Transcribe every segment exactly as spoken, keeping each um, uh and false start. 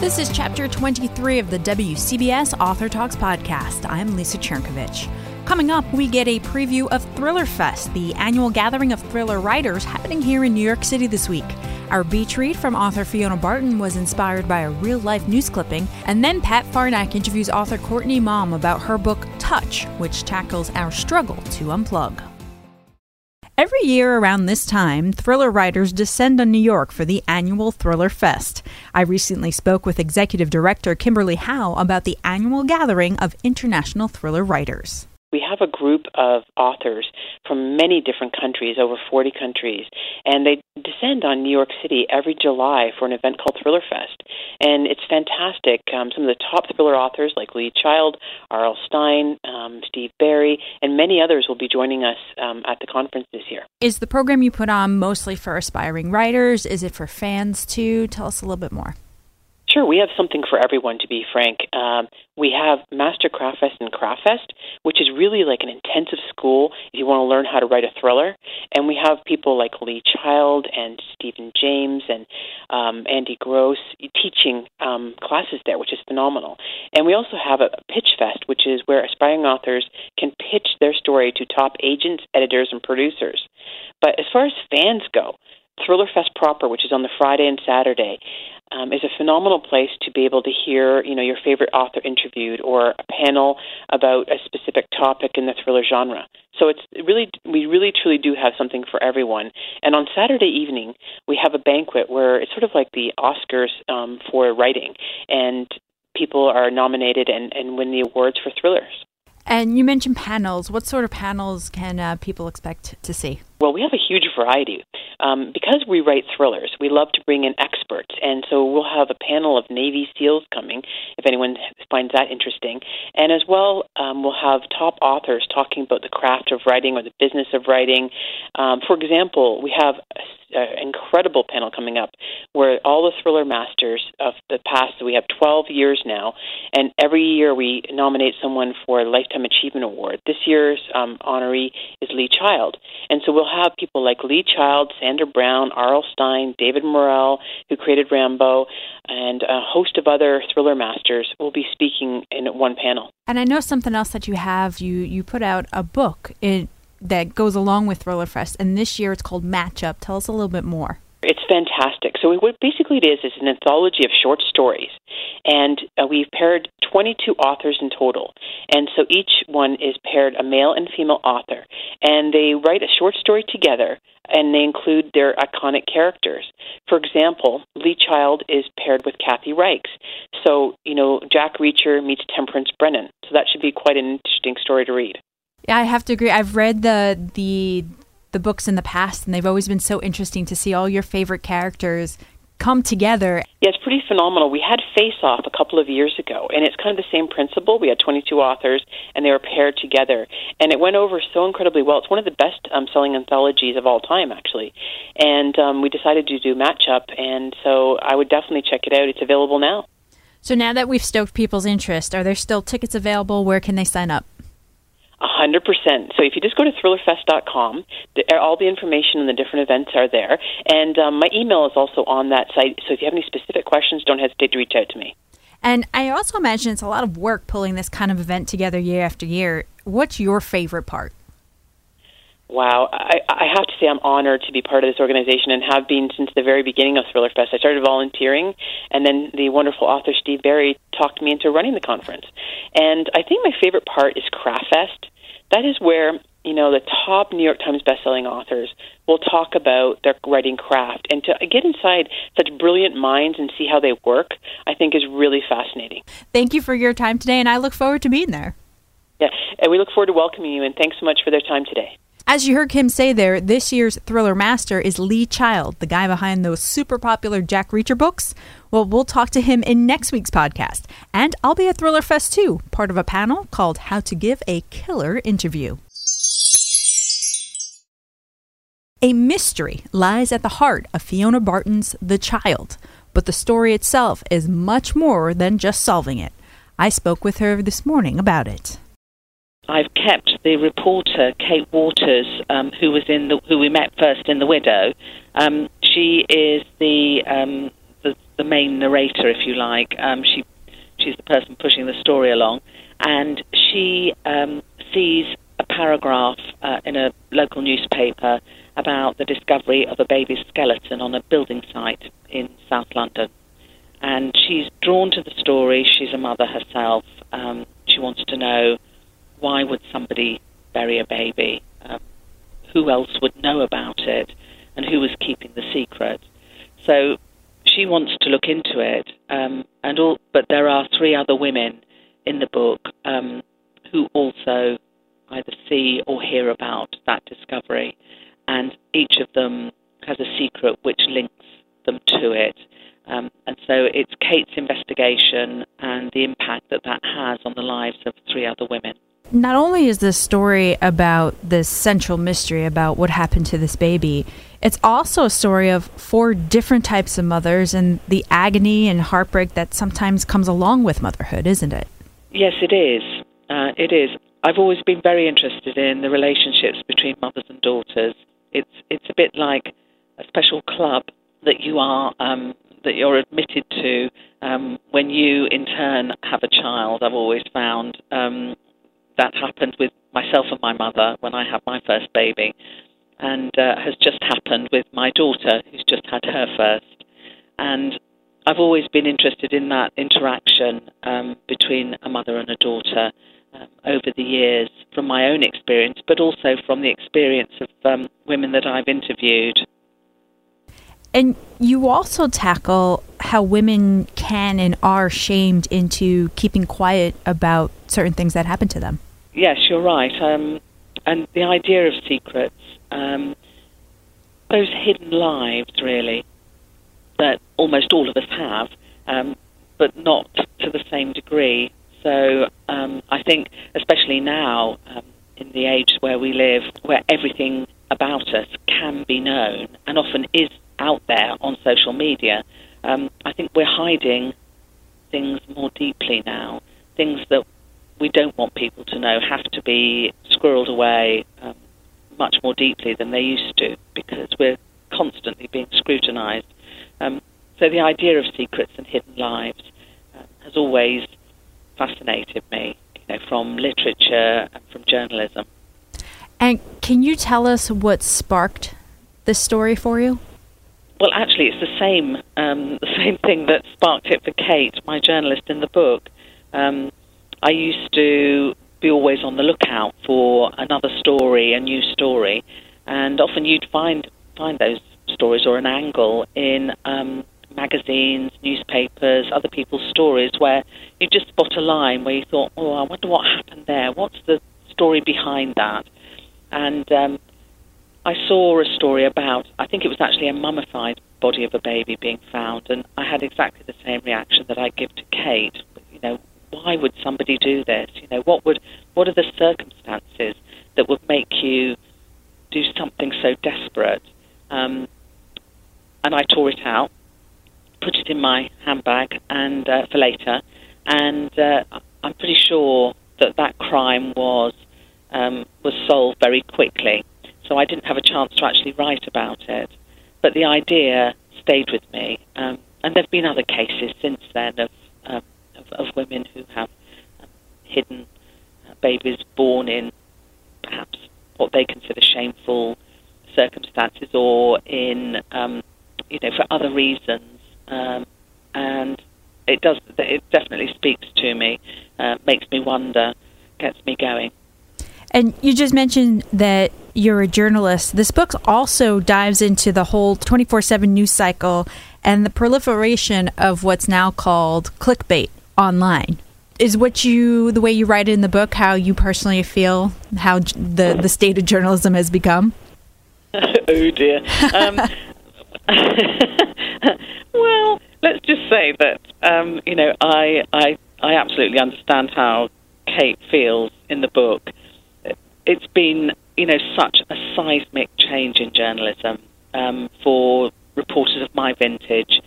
This is Chapter twenty-three of the W C B S Author Talks podcast. I'm Lisa Chernkovich. Coming up, we get a preview of ThrillerFest, the annual gathering of thriller writers happening here in New York City this week. Our beach read from author Fiona Barton was inspired by a real-life news clipping, and then Pat Farnack interviews author Courtney Maum about her book Touch, which tackles our struggle to unplug. Every year around this time, thriller writers descend on New York for the annual Thriller Fest. I recently spoke with Executive Director Kimberly Howe about the annual gathering of international thriller writers. We have a group of authors from many different countries, over forty countries, and they descend on New York City every July for an event called Thriller Fest. And it's fantastic. Um, some of the top thriller authors like Lee Child, R L. Stine, um, Steve Berry, and many others will be joining us um, at the conference this year. Is the program you put on mostly for aspiring writers? Is it for fans too? Tell us a little bit more. Sure, we have something for everyone, to be frank. Um, we have Master Craft Fest and Craft Fest, which is really like an intensive school if you want to learn how to write a thriller. And we have people like Lee Child and Stephen James and um, Andy Gross teaching um, classes there, which is phenomenal. And we also have a Pitch Fest, which is where aspiring authors can pitch their story to top agents, editors, and producers. But as far as fans go, Thriller Fest proper, which is on the Friday and Saturday, um, is a phenomenal place to be able to hear, you know, your favorite author interviewed or a panel about a specific topic in the thriller genre. So it's really, we really truly do have something for everyone. And on Saturday evening, we have a banquet where it's sort of like the Oscars um, for writing, and people are nominated and, and win the awards for thrillers. And you mentioned panels. What sort of panels can uh, people expect to see? Well, we have a huge variety. Um, because we write thrillers, we love to bring in experts, and so we'll have a panel of Navy SEALs coming, if anyone finds that interesting. And as well, um, we'll have top authors talking about the craft of writing or the business of writing. Um, for example, we have an incredible panel coming up where all the thriller masters of the past, so we have twelve years now, and every year we nominate someone for a Lifetime Achievement Award. This year's um, honoree is Lee Child, and so we'll have people like Lee Child, Sandra Brown, R L. Stine, David Morrell, who created Rambo, and a host of other thriller masters will be speaking in one panel. And I know something else that you have, you, you put out a book in, that goes along with Thriller Fest, and this year it's called Match Up. Tell us a little bit more. It's fantastic. So what basically it is is an anthology of short stories, and uh, we've paired twenty-two authors in total, and so each one is paired a male and female author, and they write a short story together, and they include their iconic characters. For example, Lee Child is paired with Kathy Reichs, so, you know, Jack Reacher meets Temperance Brennan, so that should be quite an interesting story to read. Yeah, I have to agree. I've read the the... the books in the past, and they've always been so interesting to see all your favorite characters come together. Yeah, it's pretty phenomenal. We had Face-Off a couple of years ago, and it's kind of the same principle. We had twenty-two authors, and they were paired together, and it went over so incredibly well. It's one of the best-selling um, anthologies of all time, actually, and um, we decided to do Match Up, and so I would definitely check it out. It's available now. So now that we've stoked people's interest, are there still tickets available? Where can they sign up? A hundred percent. So if you just go to thriller fest dot com, all the information on the different events are there. And um, my email is also on that site. So if you have any specific questions, don't hesitate to reach out to me. And I also imagine it's a lot of work pulling this kind of event together year after year. What's your favorite part? Wow. I, I have to say I'm honored to be part of this organization and have been since the very beginning of Thriller Fest. I started volunteering, and then the wonderful author Steve Berry talked me into running the conference. And I think my favorite part is Craft Fest. That is where, you know, the top New York Times bestselling authors will talk about their writing craft. And to get inside such brilliant minds and see how they work, I think is really fascinating. Thank you for your time today, and I look forward to being there. Yeah, and we look forward to welcoming you, and thanks so much for their time today. As you heard Kim say there, this year's Thriller Master is Lee Child, the guy behind those super popular Jack Reacher books. Well, we'll talk to him in next week's podcast. And I'll be at ThrillerFest too, part of a panel called How to Give a Killer Interview. A mystery lies at the heart of Fiona Barton's The Child, but the story itself is much more than just solving it. I spoke with her this morning about it. I've kept the reporter, Kate Waters, um, who was in the, who we met first in The Widow. Um, she is the, um, the the main narrator, if you like. Um, she she's the person pushing the story along, and she um, sees a paragraph uh, in a local newspaper about the discovery of a baby's skeleton on a building site in South London, and she's drawn to the story. She's a mother herself. Um, she wants to know, why would somebody bury a baby? Um, who else would know about it? And who was keeping the secret? So she wants to look into it. Um, and all, but there are three other women in the book um, who also either see or hear about that discovery. And each of them has a secret which links them to it. Um, and so it's Kate's investigation and the impact that that has on the lives of three other women. Not only is this story about this central mystery about what happened to this baby, it's also a story of four different types of mothers and the agony and heartbreak that sometimes comes along with motherhood, isn't it? Yes, it is. Uh, it is. I've always been very interested in the relationships between mothers and daughters. It's it's a bit like a special club that you are um, that you're admitted to um, when you in turn have a child. I've always found. Um, That happened with myself and my mother when I had my first baby, and uh, has just happened with my daughter, who's just had her first. And I've always been interested in that interaction um, between a mother and a daughter um, over the years, from my own experience, but also from the experience of um, women that I've interviewed. And you also tackle how women can and are shamed into keeping quiet about certain things that happen to them. Yes, you're right. Um, and the idea of secrets, um, those hidden lives, really, that almost all of us have, um, but not to the same degree. So um, I think, especially now, um, in the age where we live, where everything about us can be known and often is out there on social media, um, I think we're hiding things more deeply now, things that we don't want people to know have to be squirreled away um, much more deeply than they used to, because we're constantly being scrutinised. Um, so the idea of secrets and hidden lives uh, has always fascinated me, you know, from literature and from journalism. And can you tell us what sparked this story for you? Well, actually, it's the same um, the same thing that sparked it for Kate, my journalist in the book. Um, I used to be always on the lookout for another story, a new story, and often you'd find find those stories or an angle in um, magazines, newspapers, other people's stories, where you just spot a line where you thought, oh, I wonder what happened there. What's the story behind that? And um, I saw a story about, I think it was actually a mummified body of a baby being found, and I had exactly the same reaction that I give to Kate. You know, why would somebody do this? You know, what would, what are the circumstances that would make you do something so desperate? Um, and I tore it out, put it in my handbag, and uh, for later. And uh, I'm pretty sure that that crime was um, was solved very quickly. So I didn't have a chance to actually write about it, but the idea stayed with me. Um, and there've been other cases since then of um, of, of women who have um, hidden uh, babies born in perhaps what they consider shameful circumstances, or in um, you know, for other reasons. Um, and it does it definitely speaks to me, uh, makes me wonder, gets me going. And you just mentioned that you're a journalist. This book also dives into the whole twenty-four seven news cycle and the proliferation of what's now called clickbait online. is what you, the way you write it in the book, how you personally feel, how the, the state of journalism has become? Oh, dear. Um, well, let's just say that, um, you know, I, I I absolutely understand how Kate feels in the book. It's been, you know, such a seismic change in journalism um, for reporters of my vintage,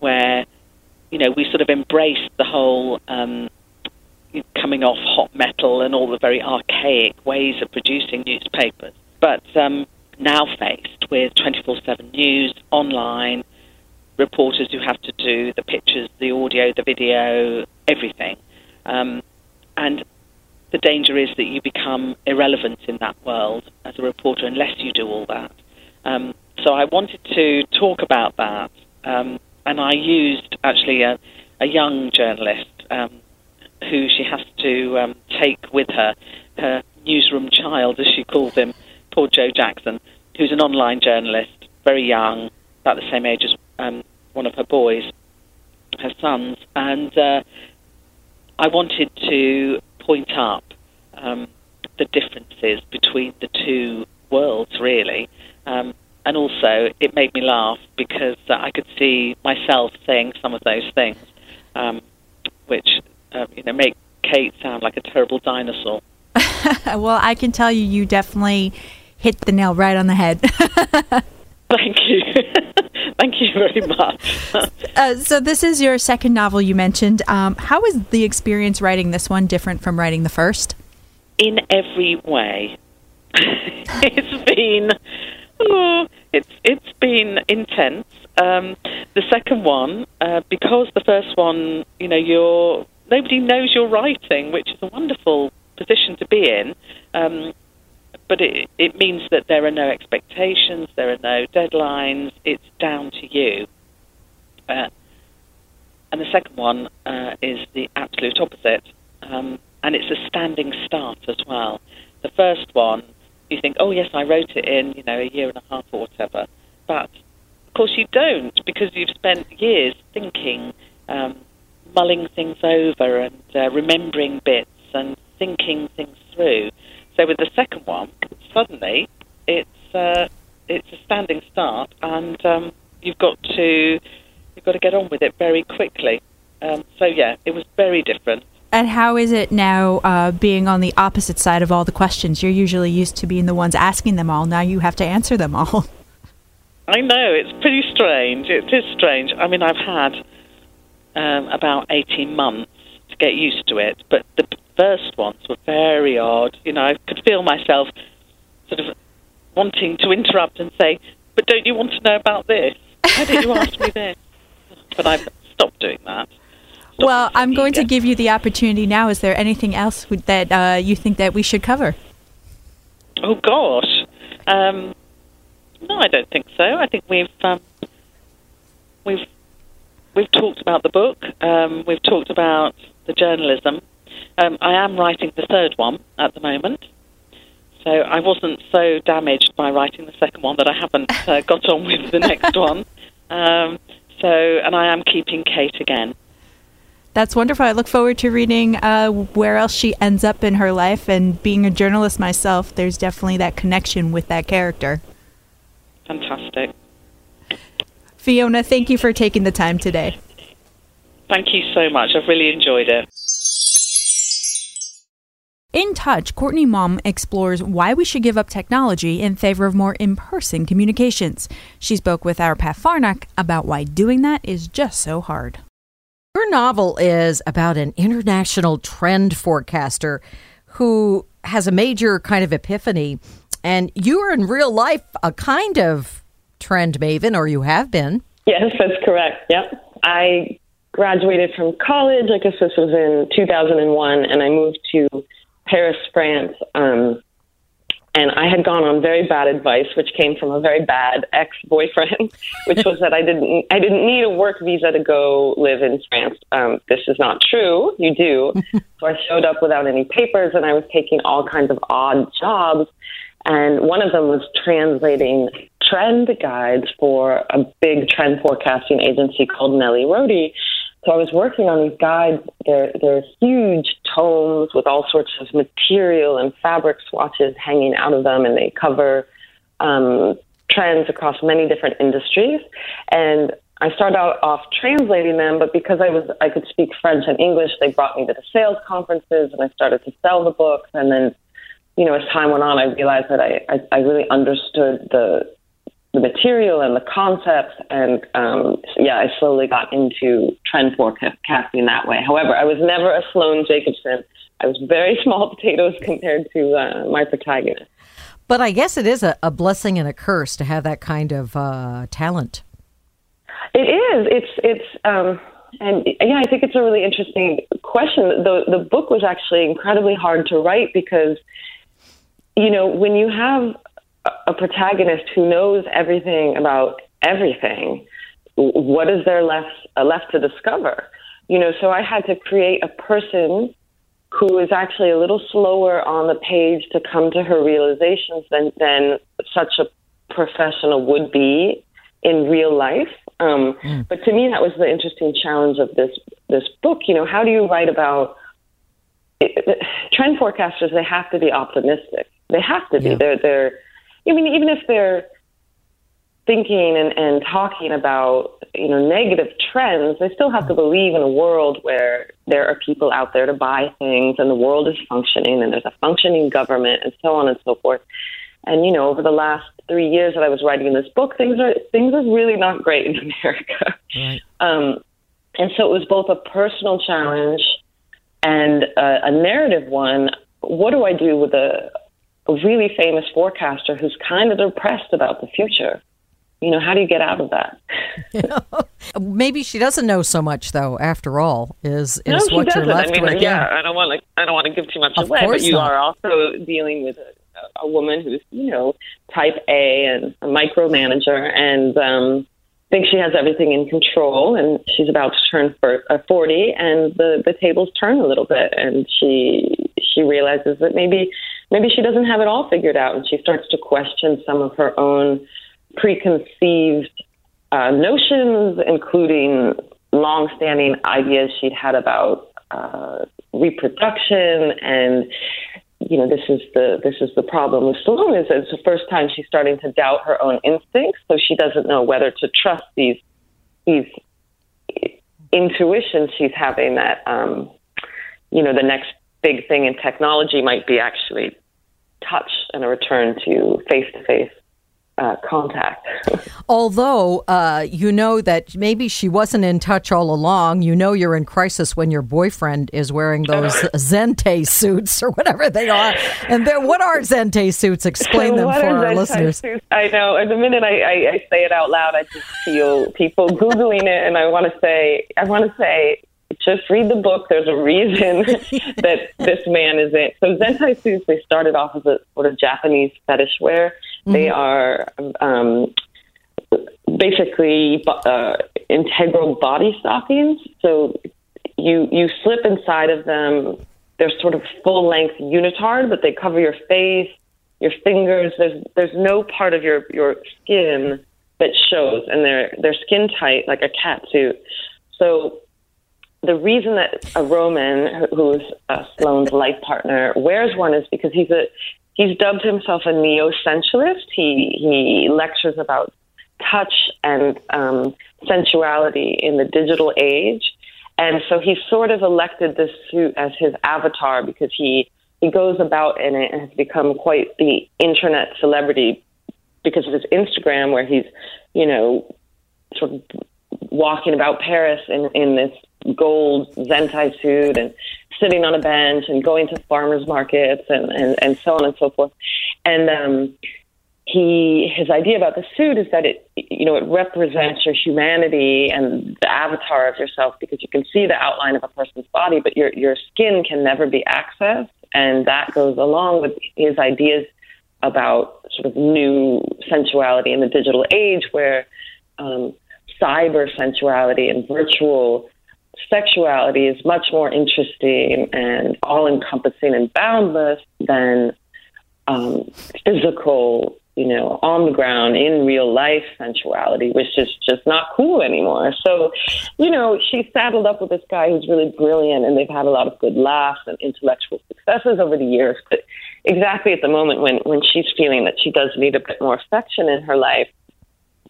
where, you know, we sort of embraced the whole um, coming off hot metal and all the very archaic ways of producing newspapers. But um, now faced with twenty-four seven news, online, reporters who have to do the pictures, the audio, the video, everything. Um, and the danger is that you become irrelevant in that world as a reporter unless you do all that. Um, so I wanted to talk about that. Um, and I used, actually, a, a young journalist um, who she has to um, take with her, her newsroom child, as she calls him, poor Joe Jackson, who's an online journalist, very young, about the same age as um, one of her boys, her sons. And uh, I wanted to point up um, the differences between the two worlds, really. Um, and also, it made me laugh because uh, I could see myself saying some of those things, um, which uh, you know make Kate sound like a terrible dinosaur. Well, I can tell you, you definitely hit the nail right on the head. Thank you. Thank you very much. uh, so this is your second novel you mentioned. Um, how is the experience writing this one different from writing the first? In every way. It's been oh, it's it's been intense. Um, the second one, uh, because the first one, you know, you're nobody knows you're writing, which is a wonderful position to be in. Um, But it, it means that there are no expectations, there are no deadlines, it's down to you. Uh, and the second one uh, is the absolute opposite, um, and it's a standing start as well. The first one, you think, oh yes, I wrote it in, you know, a year and a half or whatever. But, of course, you don't, because you've spent years thinking, um, mulling things over and uh, remembering bits and thinking things through. So with the second one, suddenly it's uh, it's a standing start, and um, you've got to you've got to get on with it very quickly. Um, so yeah, it was very different. And how is it now uh, being on the opposite side of all the questions? You're usually used to being the ones asking them all. Now you have to answer them all. I know, it's pretty strange. It is strange. I mean, I've had um, about eighteen months to get used to it, but the first ones were very odd. You know, I could feel myself sort of wanting to interrupt and say, but don't you want to know about this? Why didn't you ask me this? But I've stopped doing that. Stopped well, I'm going eager. to give you the opportunity now. Is there anything else that uh, you think that we should cover? Oh, gosh. Um, no, I don't think so. I think we've um, we've we've talked about the book. Um, we've talked about the journalism. Um, I am writing the third one at the moment, so I wasn't so damaged by writing the second one that I haven't uh, got on with the next one. Um, so, and I am keeping Kate again. That's wonderful. I look forward to reading uh, where else she ends up in her life, and being a journalist myself, there's definitely that connection with that character. Fantastic. Fiona, thank you for taking the time today. Thank you so much. I've really enjoyed it. In Touch, Courtney Maum explores why we should give up technology in favor of more in-person communications. She spoke with our Pat Farnack about why doing that is just so hard. Her novel is about an international trend forecaster who has a major kind of epiphany. And you are in real life a kind of trend maven, or you have been. Yes, that's correct. Yep. I graduated from college, I guess this was in two thousand one, and I moved to Paris, France, um, and I had gone on very bad advice, which came from a very bad ex-boyfriend, which was that I didn't I didn't need a work visa to go live in France. Um, this is not true. You do. So I showed up without any papers, and I was taking all kinds of odd jobs, and one of them was translating trend guides for a big trend forecasting agency called Nelly Rodi. So I was working on these guides. They're, they're huge tomes with all sorts of material and fabric swatches hanging out of them, and they cover um, trends across many different industries. And I started out off translating them, but because I was I could speak French and English, they brought me to the sales conferences, and I started to sell the books. And then, you know, as time went on, I realized that I, I, I really understood the the material and the concepts, and um, yeah, I slowly got into trend forecasting that way. However, I was never a Sloane Jacobson. I was very small potatoes compared to uh, my protagonist. But I guess it is a, a blessing and a curse to have that kind of uh, talent. It is. It's it's um, and yeah, I think it's a really interesting question. The the book was actually incredibly hard to write because, you know, when you have a protagonist who knows everything about everything, what is there left uh, left to discover? You know, so I had to create a person who is actually a little slower on the page to come to her realizations than, than such a professional would be in real life. Um, mm. But to me, that was the interesting challenge of this this book. You know, how do you write about it? Trend forecasters? They have to be optimistic. They have to be. Yeah. They're they're I mean, even if they're thinking and, and talking about, you know, negative trends, they still have to believe in a world where there are people out there to buy things and the world is functioning and there's a functioning government and so on and so forth. And, you know, over the last three years that I was writing this book, things are things are really not great in America. Right. Um, and so it was both a personal challenge and a, a narrative one. What do I do with a... a really famous forecaster who's kind of depressed about the future? You know, how do you get out of that? Yeah. Maybe she doesn't know so much, though. After all, is is no, what you're left I mean, with? Yeah, yeah, I don't want to. I don't want to give too much of away. But you not. Are also dealing with a, a woman who's, you know, type A and a micromanager, and um, thinks she has everything in control, and she's about to turn forty, and the the tables turn a little bit, and she she realizes that maybe. Maybe she doesn't have it all figured out, and she starts to question some of her own preconceived uh, notions, including longstanding ideas she'd had about uh, reproduction. And you know, this is the this is the problem with Sloane, is it's the first time she's starting to doubt her own instincts, so she doesn't know whether to trust these these intuitions she's having that um, you know, the next big thing in technology might be actually touch and a return to face-to-face uh, contact. Although uh, you know that maybe she wasn't in touch all along. You know you're in crisis when your boyfriend is wearing those Zente suits or whatever they are. And what are Zente suits? Explain them for our listeners. Suits? I know. And the minute I, I, I say it out loud, I just feel people Googling it, and I want to say, I want to say, just read the book. There's a reason that this man is in. So Zentai suits, they started off as a sort of Japanese fetish wear. Mm-hmm. They are um, basically uh, integral body stockings. So you you slip inside of them. They're sort of full-length unitard, but they cover your face, your fingers. There's there's no part of your, your skin that shows, and they're they're skin tight like a cat suit. So the reason that a Roman, who's uh, Sloane's life partner, wears one is because he's a he's dubbed himself a neo-sensualist. He he lectures about touch and um, sensuality in the digital age, and so he sort of elected this suit as his avatar because he he goes about in it and has become quite the internet celebrity because of his Instagram, where he's, you know, sort of walking about Paris in in this gold Zentai suit and sitting on a bench and going to farmers markets and, and, and so on and so forth. And um, he his idea about the suit is that it, you know, it represents your humanity and the avatar of yourself, because you can see the outline of a person's body, but your, your skin can never be accessed. And that goes along with his ideas about sort of new sensuality in the digital age, where um, cyber sensuality and virtual sexuality is much more interesting and all-encompassing and boundless than um, physical you know, on the ground, in real life sensuality, which is just not cool anymore. So, you know, she's saddled up with this guy who's really brilliant, and they've had a lot of good laughs and intellectual successes over the years. But exactly at the moment when, when she's feeling that she does need a bit more affection in her life,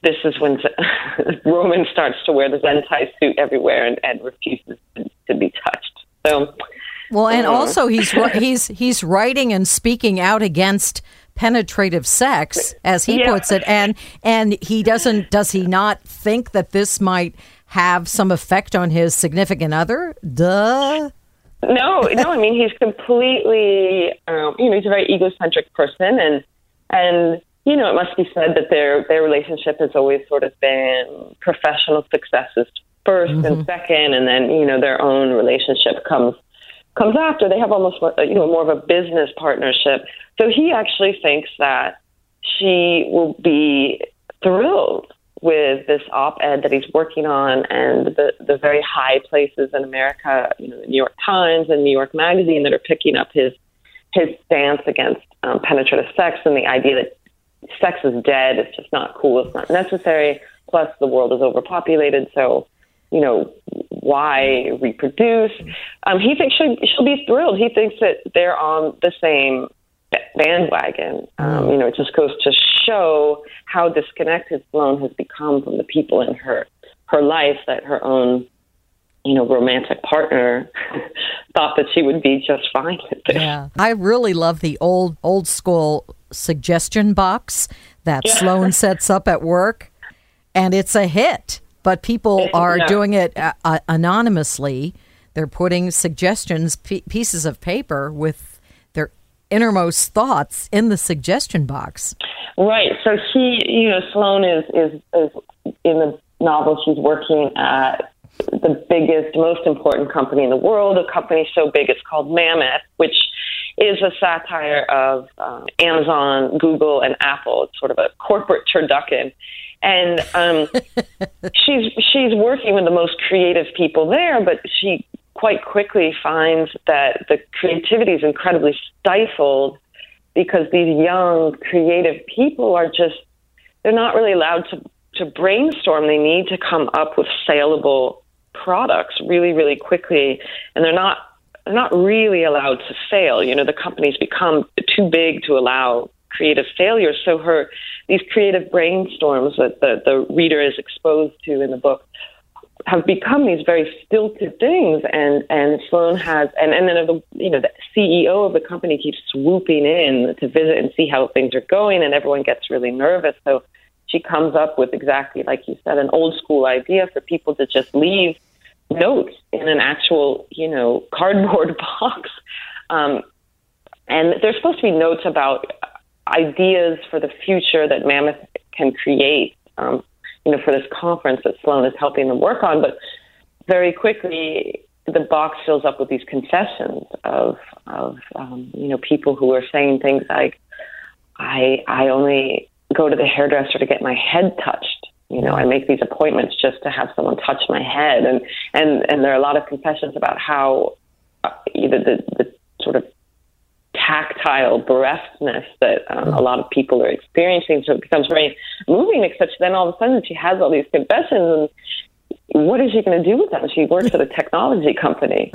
this is when Roman starts to wear the Zentai suit everywhere and, and refuses to, to be touched. So, well, and um. also he's he's he's writing and speaking out against penetrative sex, as he yeah. puts it, and and he doesn't does he not think that this might have some effect on his significant other? Duh. No, no. I mean, he's completely um, you know he's a very egocentric person, and and. You know, it must be said that their their relationship has always sort of been professional successes first mm-hmm. and second, and then, you know, their own relationship comes comes after. They have almost, you know, more of a business partnership. So he actually thinks that she will be thrilled with this op-ed that he's working on, and the, the very high places in America, you know, the New York Times and New York Magazine, that are picking up his, his stance against um, penetrative sex and the idea that sex is dead, it's just not cool, it's not necessary, plus the world is overpopulated, so, you know, why reproduce? Um, he thinks she'll, she'll be thrilled. He thinks that they're on the same bandwagon. Um, you know, it just goes to show how disconnected Sloane has become from the people in her, her life, that her own, you know, romantic partner thought that she would be just fine with this. Yeah. I really love the old, old school suggestion box that yeah. Sloane sets up at work, and it's a hit, but people are yeah. doing it uh, anonymously. They're putting suggestions, p- pieces of paper with their innermost thoughts in the suggestion box. Right. So he, you know, Sloane is, is, is in the novel, she's working at the biggest, most important company in the world, a company so big it's called Mammoth, which is a satire of um, Amazon, Google, and Apple. It's sort of a corporate turducken. And um, she's she's working with the most creative people there, but she quite quickly finds that the creativity is incredibly stifled because these young, creative people are just, they're not really allowed to, to brainstorm. They need to come up with saleable products really, really quickly, and they're not They're not really allowed to fail. You know, the companies become too big to allow creative failure. So her, these creative brainstorms that the, the reader is exposed to in the book have become these very stilted things. And, and Sloane has, and, and then, the, you know, the C E O of the company keeps swooping in to visit and see how things are going, and everyone gets really nervous. So she comes up with, exactly like you said, an old school idea for people to just leave notes in an actual, you know, cardboard box. Um, and there's supposed to be notes about ideas for the future that Mammoth can create, um, you know, for this conference that Sloane is helping them work on. But very quickly, the box fills up with these confessions of, of um, you know, people who are saying things like, I, I only go to the hairdresser to get my head touched. You know, I make these appointments just to have someone touch my head. And, and, and there are a lot of confessions about how either the, the sort of tactile bereftness that um, a lot of people are experiencing. So it becomes very moving, except then all of a sudden she has all these confessions, and what is she going to do with them? She works at a technology company.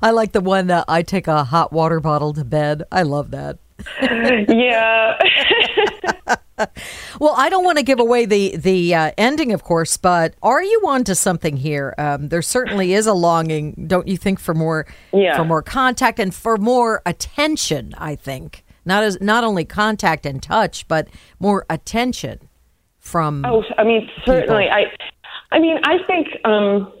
I like the one that I take a hot water bottle to bed. I love that. Yeah. Well, I don't want to give away the the uh, ending, of course, but are you onto something here? Um, there certainly is a longing, don't you think, for more yeah. for more contact and for more attention. I think not as not only contact and touch, but more attention from. Oh, I mean, certainly. People. I, I mean, I think. Um,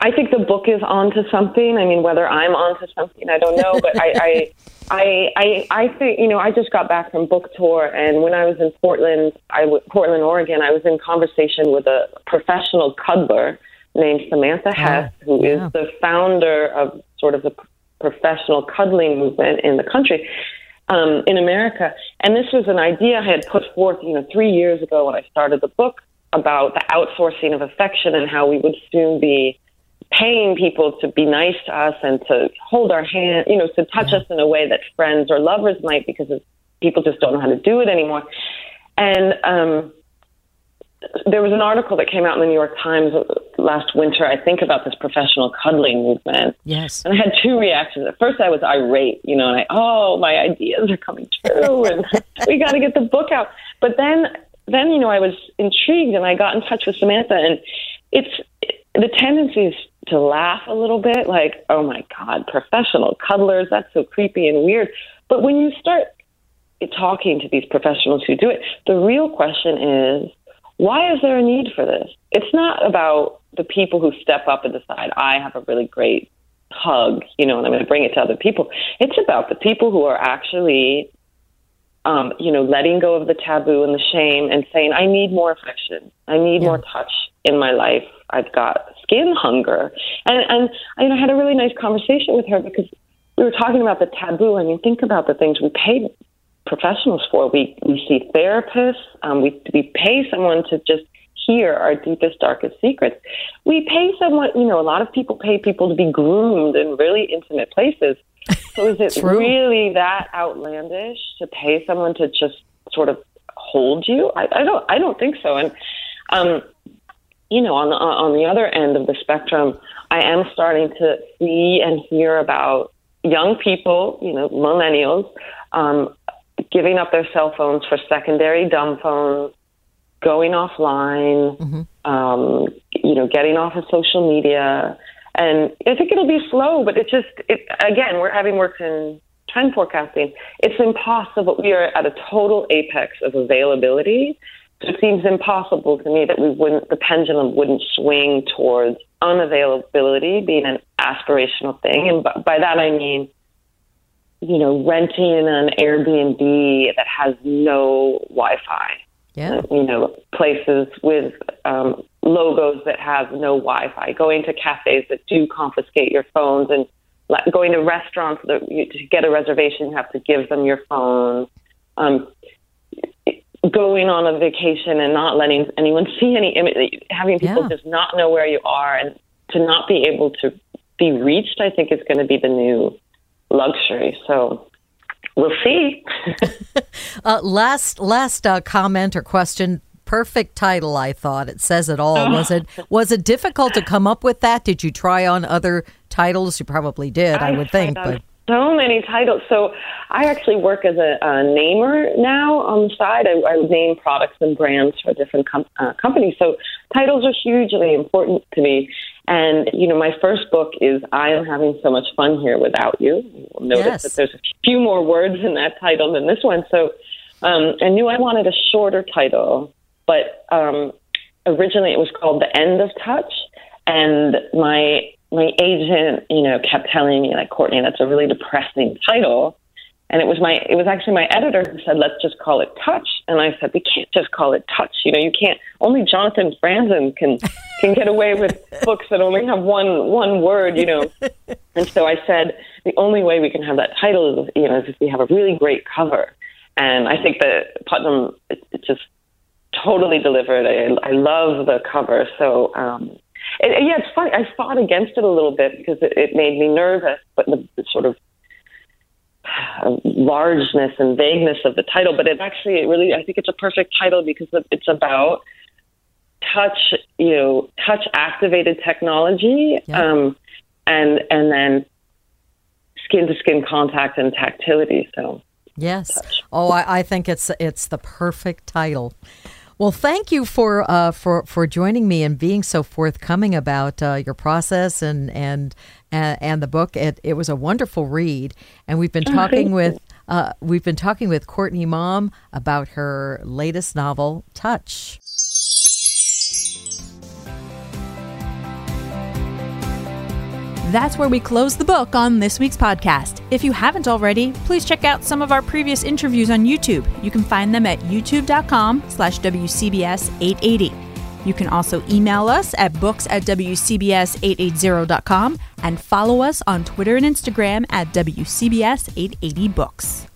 I think the book is onto something. I mean, whether I'm onto something, I don't know. But I, I, I, I, I think, you know, I just got back from book tour, and when I was in Portland, I w- Portland, Oregon, I was in conversation with a professional cuddler named Samantha Hess, who yeah. is the founder of sort of the professional cuddling movement in the country, um, in America. And this was an idea I had put forth, you know, three years ago when I started the book, about the outsourcing of affection and how we would soon be paying people to be nice to us and to hold our hand, you know, to touch yeah. us in a way that friends or lovers might, because it's people just don't know how to do it anymore. And um, there was an article that came out in the New York Times last winter, I think, about this professional cuddling movement. Yes. And I had two reactions. At first, I was irate, you know, and I, oh, my ideas are coming true, and we got to get the book out. But then, then, you know, I was intrigued, and I got in touch with Samantha, and it's it, the tendency is to laugh a little bit, like, oh, my God, professional cuddlers, that's so creepy and weird. But when you start talking to these professionals who do it, the real question is, why is there a need for this? It's not about the people who step up and decide, I have a really great hug, you know, and I'm going to bring it to other people. It's about the people who are actually, um, you know, letting go of the taboo and the shame and saying, I need more affection. I need yeah. more touch in my life. I've got skin hunger. And, and you know, I had a really nice conversation with her because we were talking about the taboo. I mean, think about the things we pay professionals for. We we see therapists. Um, we we pay someone to just hear our deepest, darkest secrets. We pay someone, you know, a lot of people pay people to be groomed in really intimate places. So is it really that outlandish to pay someone to just sort of hold you? I, I don't I don't think so. And um, you know, on the, on the other end of the spectrum, I am starting to see and hear about young people, you know, millennials. Um, giving up their cell phones for secondary dumb phones, going offline, mm-hmm. um, you know, getting off of social media. And I think it'll be slow, but it's just, it, again, we're having worked in trend forecasting. It's impossible. We are at a total apex of availability. So it seems impossible to me that we wouldn't, the pendulum wouldn't swing towards unavailability being an aspirational thing. And by, by that, I mean, you know, renting an Airbnb that has no Wi-Fi. Yeah. You know, places with um, logos that have no Wi-Fi. Going to cafes that do confiscate your phones, and going to restaurants that you, to get a reservation, you have to give them your phone. Um, going on a vacation and not letting anyone see any image. Having people yeah. just not know where you are, and to not be able to be reached, I think, is going to be the new luxury. So we'll see. uh, last last uh, comment or question. Perfect title, I thought. It says it all. Was it was it difficult to come up with that? Did you try on other titles? You probably did, I, I would think. But so many titles. So I actually work as a, a namer now on the side. I, I name products and brands for different com- uh, companies. So titles are hugely important to me. And, you know, my first book is I Am Having So Much Fun Here Without You. You'll notice yes. that there's a few more words in that title than this one. So um, I knew I wanted a shorter title, but um, originally it was called The End of Touch. And my my agent, you know, kept telling me, like, Courtney, that's a really depressing title. And it was my it was actually my editor who said, let's just call it Touch. And I said, we can't just call it Touch. You know, you can't. Only Jonathan Franzen can can get away with books that only have one one word, you know. And so I said, the only way we can have that title is, you know, is if we have a really great cover. And I think that Putnam it, it just totally delivered. I, I love the cover. So, um, it, it, yeah, it's funny. I fought against it a little bit because it, it made me nervous, but the, the sort of largeness and vagueness of the title, but it actually, it really, I think it's a perfect title because it's about touch, you know, touch activated technology, yeah. um, and and then skin to skin contact and tactility. So yes, touch. oh, I, I think it's it's the perfect title. Well, thank you for uh, for for joining me and being so forthcoming about uh, your process and and and the book. It, it was a wonderful read, and we've been talking with uh, we've been talking with Courtney Maum about her latest novel, Touch. That's where we close the book on this week's podcast. If you haven't already, please check out some of our previous interviews on YouTube. You can find them at youtube.com slash WCBS880. You can also email us at books at W C B S eight eighty dot com and follow us on Twitter and Instagram at W C B S eight eighty books.